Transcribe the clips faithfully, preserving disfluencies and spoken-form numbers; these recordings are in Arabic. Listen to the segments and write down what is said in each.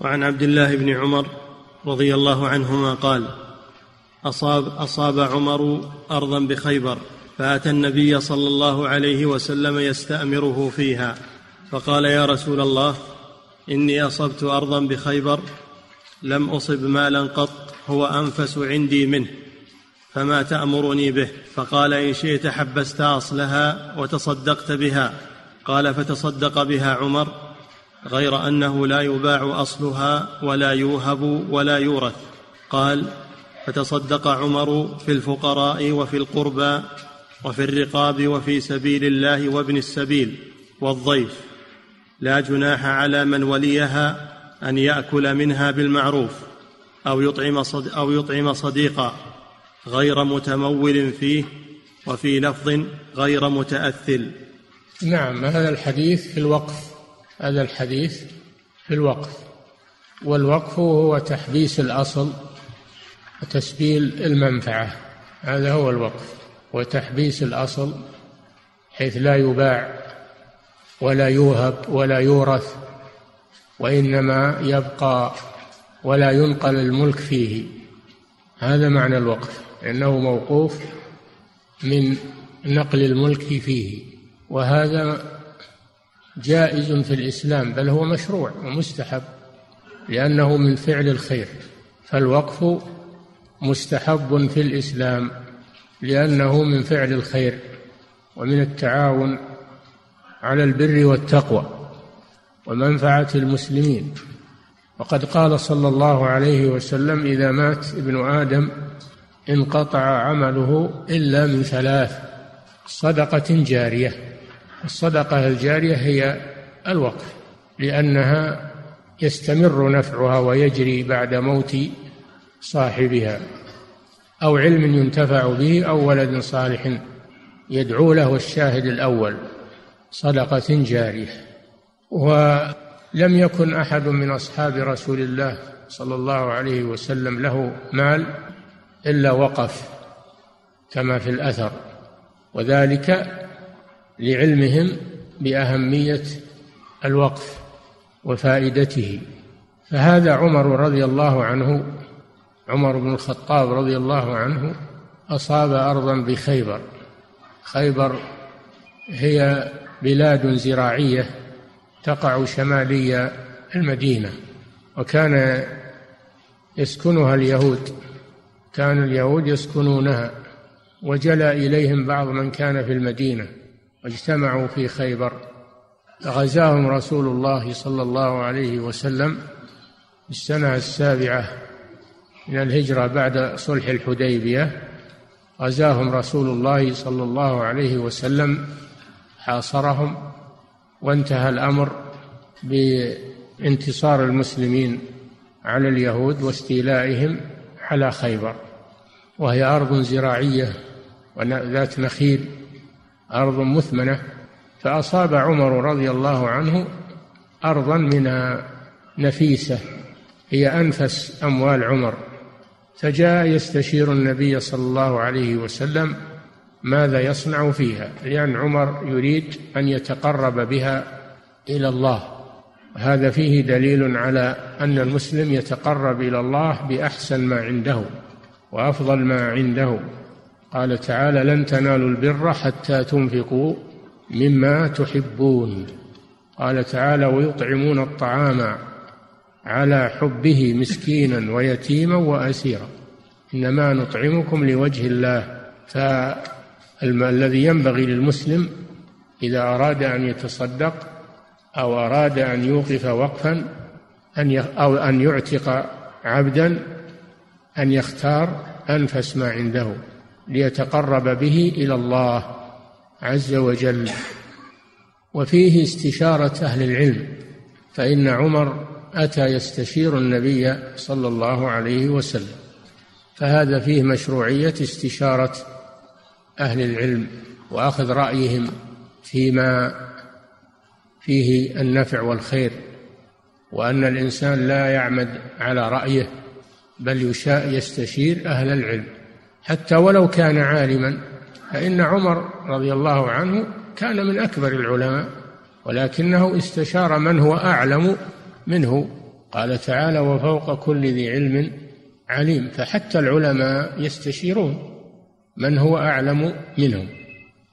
وعن عبد الله بن عمر رضي الله عنهما قال أصاب, أصاب عمر أرضا بخيبر فأتى النبي صلى الله عليه وسلم يستأمره فيها فقال يا رسول الله إني أصبت أرضا بخيبر لم أصب مالا قط هو أنفس عندي منه فما تأمرني به؟ فقال إن شئت حبست أصلها وتصدقت بها. قال فتصدق بها عمر غير أنه لا يباع أصلها ولا يوهب ولا يورث. قال فتصدق عمر في الفقراء وفي القربى وفي الرقاب وفي سبيل الله وابن السبيل والضيف لا جناح على من وليها أن يأكل منها بالمعروف أو يطعم, صد أو يطعم صديقا غير متمول فيه، وفي لفظ غير متأثل. نعم، هذا الحديث في الوقف هذا الحديث في الوقف والوقف هو تحبيس الأصل وتسبيل المنفعة، هذا هو الوقف، وتحبيس الأصل حيث لا يباع ولا يوهب ولا يورث، وإنما يبقى ولا ينقل الملك فيه، هذا معنى الوقف، إنه موقوف من نقل الملك فيه، وهذا جائز في الإسلام، بل هو مشروع ومستحب لأنه من فعل الخير، فالوقف مستحب في الإسلام لأنه من فعل الخير ومن التعاون على البر والتقوى ومنفعة المسلمين. وقد قال صلى الله عليه وسلم إذا مات ابن آدم انقطع عمله إلا من ثلاث: صدقة جارية. الصدقة الجارية هي الوقف لأنها يستمر نفعها ويجري بعد موت صاحبها، أو علم ينتفع به، أو ولد صالح يدعو له، الشاهد الأول صدقة جارية. ولم يكن أحد من أصحاب رسول الله صلى الله عليه وسلم له مال إلا وقف كما في الأثر، وذلك لعلمهم بأهمية الوقف وفائدته. فهذا عمر رضي الله عنه عمر بن الخطاب رضي الله عنه أصاب أرضا بخيبر. خيبر هي بلاد زراعية تقع شمالي المدينة، وكان يسكنها اليهود، كان اليهود يسكنونها، وجلى إليهم بعض من كان في المدينة واجتمعوا في خيبر، فغزاهم رسول الله صلى الله عليه وسلم السنة السابعة من الهجرة بعد صلح الحديبية. غزاهم رسول الله صلى الله عليه وسلم، حاصرهم، وانتهى الأمر بانتصار المسلمين على اليهود واستيلائهم على خيبر، وهي أرض زراعية وذات نخيل، أرض مثمنة. فأصاب عمر رضي الله عنه أرضا منها نفيسة، هي أنفس أموال عمر، فجاء يستشير النبي صلى الله عليه وسلم ماذا يصنع فيها، لأن عمر يريد أن يتقرب بها إلى الله. هذا فيه دليل على أن المسلم يتقرب إلى الله بأحسن ما عنده وأفضل ما عنده. قال تعالى لن تنالوا البر حتى تنفقوا مما تحبون. قال تعالى ويطعمون الطعام على حبه مسكينا ويتيما وأسيرا إنما نطعمكم لوجه الله. فالذي ينبغي للمسلم إذا أراد أن يتصدق أو أراد أن يوقف وقفا أو أن يعتق عبدا أن يختار أنفس ما عنده ليتقرب به إلى الله عز وجل. وفيه استشارة أهل العلم، فإن عمر أتى يستشير النبي صلى الله عليه وسلم، فهذا فيه مشروعية استشارة أهل العلم وأخذ رأيهم فيما فيه النفع والخير، وأن الإنسان لا يعمد على رأيه بل يشاء يستشير أهل العلم حتى ولو كان عالما، فإن عمر رضي الله عنه كان من أكبر العلماء، ولكنه استشار من هو أعلم منه قال تعالى وفوق كل ذي علم عليم، فحتى العلماء يستشيرون من هو أعلم منهم،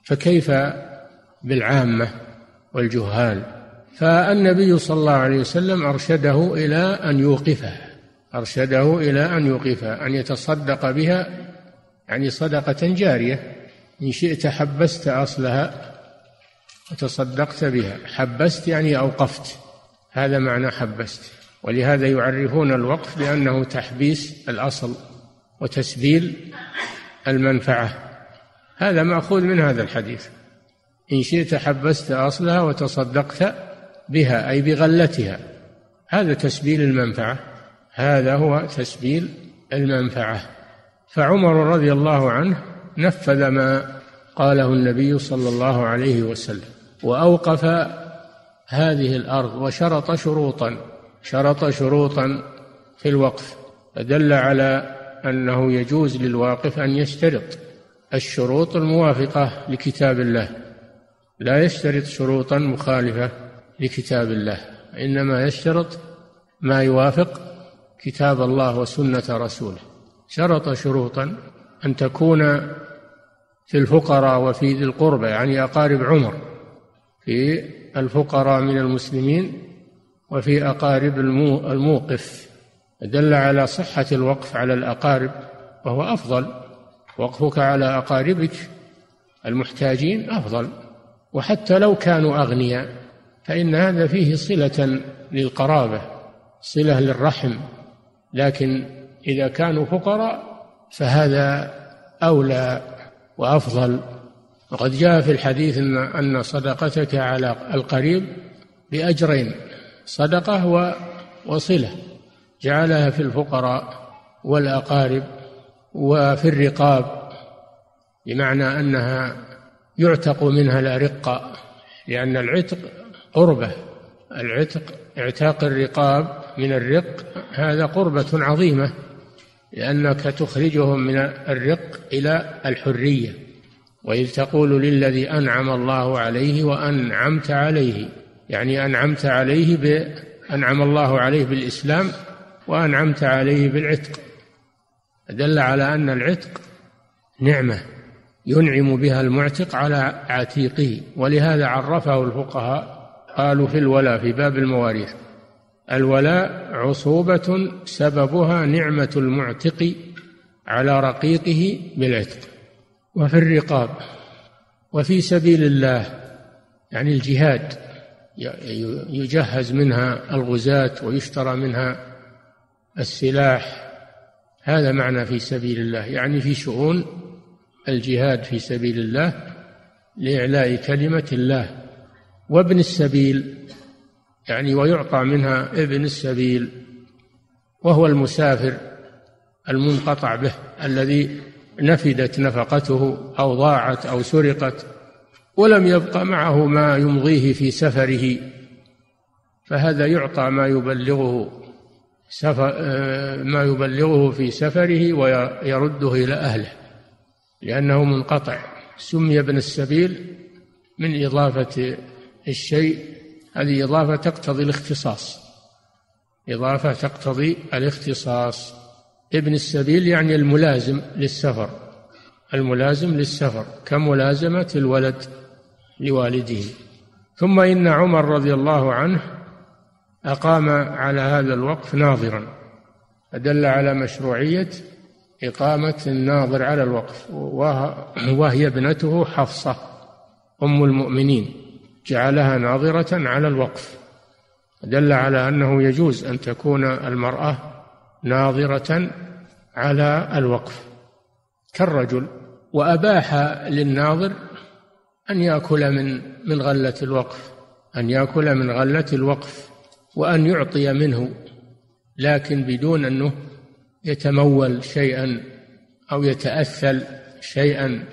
فكيف بالعامة والجهال؟ فالنبي صلى الله عليه وسلم أرشده إلى أن يوقفها أرشده إلى أن يوقفها أن يتصدق بها، يعني صدقة جارية، إن شئت حبست أصلها وتصدقت بها. حبست يعني أوقفت، هذا معنى حبست، ولهذا يعرفون الوقف بأنه تحبيس الأصل وتسبيل المنفعة، هذا مأخوذ من هذا الحديث. إن شئت حبست أصلها وتصدقت بها، أي بغلتها، هذا تسبيل المنفعة، هذا هو تسبيل المنفعة. فعمر رضي الله عنه نفذ ما قاله النبي صلى الله عليه وسلم، وأوقف هذه الأرض، وشرط شروطا شرط شروطا في الوقف، فدل على أنه يجوز للواقف أن يشترط الشروط الموافقة لكتاب الله، لا يشترط شروطا مخالفة لكتاب الله، إنما يشترط ما يوافق كتاب الله وسنة رسوله. شرط شروطا أن تكون في الفقراء وفي ذي القربى، يعني أقارب عمر، في الفقراء من المسلمين وفي أقارب الموقف، دل على صحة الوقف على الأقارب، وهو أفضل، وقفك على أقاربك المحتاجين أفضل، وحتى لو كانوا أغنياء فإن هذا فيه صلة للقرابة، صلة للرحم، لكن إذا كانوا فقراء فهذا أولى وأفضل. وقد جاء في الحديث أن صدقتك على القريب بأجرين، صدقة وصلة، جعلها في الفقراء والأقارب وفي الرقاب، بمعنى أنها يعتق منها الأرقة، لأن العتق قربة، العتق اعتاق الرقاب من الرق هذا قربة عظيمة، لأنك تخرجهم من الرق إلى الحرية. وإذ تقول للذي أنعم الله عليه وأنعمت عليه، يعني أنعمت عليه بأنعم الله عليه بالإسلام وأنعمت عليه بالعتق، دل على أن العتق نعمة ينعم بها المعتق على عتيقه، ولهذا عرفه الفقهاء، قالوا في الولاء في باب المواريث: الولاء عصوبة سببها نعمة المعتق على رقيقه بالعتق. وفي الرقاب، وفي سبيل الله، يعني الجهاد، يجهز منها الغزاة ويشترى منها السلاح، هذا معنى في سبيل الله، يعني في شؤون الجهاد في سبيل الله لإعلاء كلمة الله. وابن السبيل، يعني ويعطى منها ابن السبيل، وهو المسافر المنقطع به، الذي نفدت نفقته أو ضاعت أو سرقت ولم يبق معه ما يمضيه في سفره، فهذا يعطى ما يبلغه ما يبلغه في سفره ويرده إلى أهله، لأنه منقطع. سمي ابن السبيل من إضافة الشيء، هذه إضافة تقتضي الاختصاص إضافة تقتضي الاختصاص ابن السبيل يعني الملازم للسفر الملازم للسفر كملازمة الولد لوالده. ثم إن عمر رضي الله عنه أقام على هذا الوقف ناظرا، أدل على مشروعية إقامة الناظر على الوقف، وهي ابنته حفصة أم المؤمنين، جعلها ناظرة على الوقف، دل على أنه يجوز أن تكون المرأة ناظرة على الوقف كالرجل. وأباح للناظر أن يأكل من من غلة الوقف أن يأكل من غلة الوقف وأن يعطي منه، لكن بدون أنه يتمول شيئا أو يتأثل شيئا،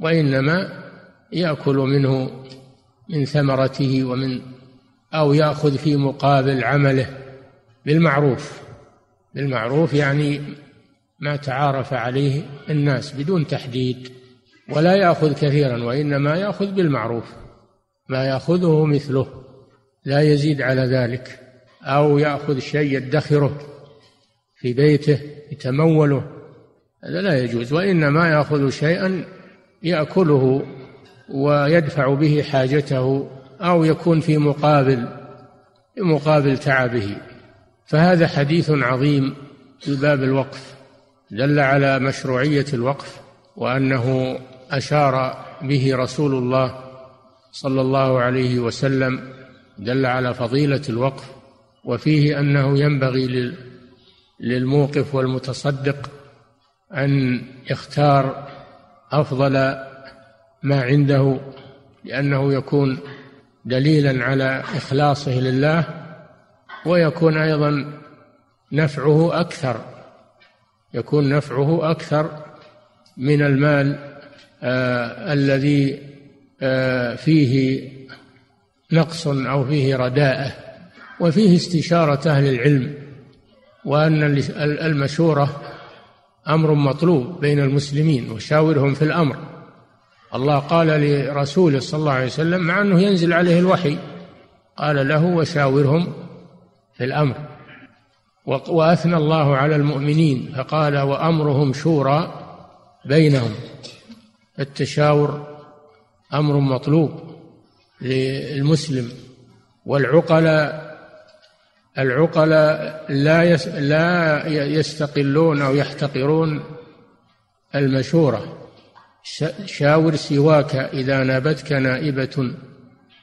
وإنما يأكل منه من ثمرته ومن أو يأخذ في مقابل عمله بالمعروف بالمعروف يعني ما تعارف عليه الناس بدون تحديد، ولا يأخذ كثيرا، وإنما يأخذ بالمعروف، ما يأخذه مثله لا يزيد على ذلك. أو يأخذ شيء يدخره في بيته يتموله، هذا لا يجوز، وإنما يأخذ شيئا يأكله ويدفع به حاجته أو يكون في مقابل مقابل تعبه. فهذا حديث عظيم في باب الوقف، دل على مشروعية الوقف، وأنه أشار به رسول الله صلى الله عليه وسلم، دل على فضيلة الوقف، وفيه أنه ينبغي للموقف والمتصدق أن يختار أفضل ما عنده، لأنه يكون دليلا على إخلاصه لله، ويكون أيضا نفعه أكثر، يكون نفعه أكثر من المال آه الذي آه فيه نقص أو فيه رداءة. وفيه استشارة أهل العلم، وأن المشورة أمر مطلوب بين المسلمين، وشاورهم في الأمر. الله قال لرسوله صلى الله عليه وسلم مع أنه ينزل عليه الوحي، قال له وشاورهم في الأمر، وأثنى الله على المؤمنين فقال وأمرهم شورى بينهم. التشاور أمر مطلوب للمسلم، والعقلاء العقلاء لا لا يستقلون أو يحتقرون المشورة. شاور سواك إذا نابتك نائبة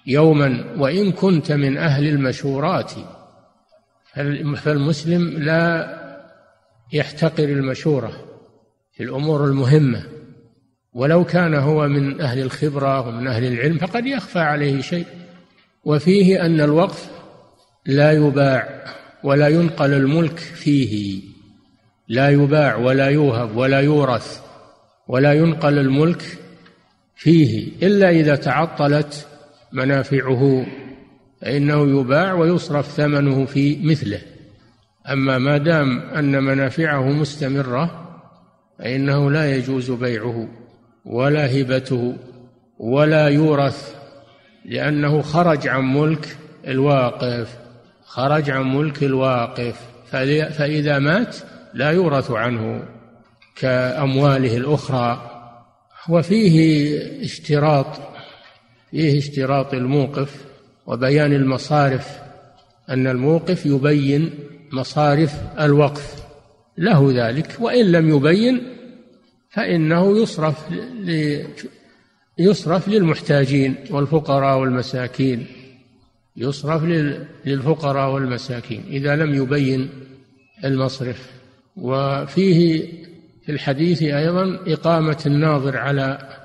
يوما وإن كنت من أهل المشورات. فالمسلم لا يحتقر المشورة في الأمور المهمة، ولو كان هو من أهل الخبرة ومن أهل العلم فقد يخفى عليه شيء. وفيه أن الوقف لا يباع ولا ينقل الملك فيه، لا يباع ولا يوهب ولا يورث ولا ينقل الملك فيه إلا إذا تعطلت منافعه، فإنه يباع ويصرف ثمنه في مثله. أما ما دام أن منافعه مستمرة فإنه لا يجوز بيعه ولا هبته ولا يورث، لأنه خرج عن ملك الواقف، خرج عن ملك الواقف، فإذا مات لا يورث عنه كأمواله الأخرى. وفيه اشتراط فيه اشتراط الموقف وبيان المصارف، أن الموقف يبين مصارف الوقف له ذلك، وإن لم يبين فإنه يصرف يصرف للمحتاجين والفقراء والمساكين، يصرف للفقراء والمساكين إذا لم يبين المصرف. وفيه في الحديث أيضا إقامة الناظر على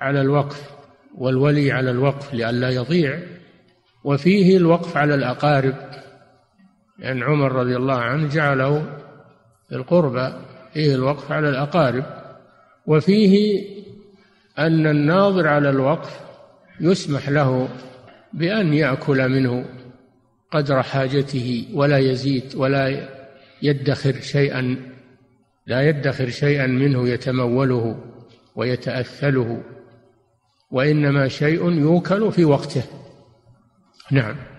على الوقف والولي على الوقف لئلا يضيع. وفيه الوقف على الأقارب، لأن يعني عمر رضي الله عنه جعله القربى، فيه الوقف على الأقارب. وفيه أن الناظر على الوقف يسمح له بأن يأكل منه قدر حاجته، ولا يزيد ولا يدخر شيئا لا يدخر شيئا منه يتموله ويتأثله، وإنما شيء يوكل في وقته. نعم.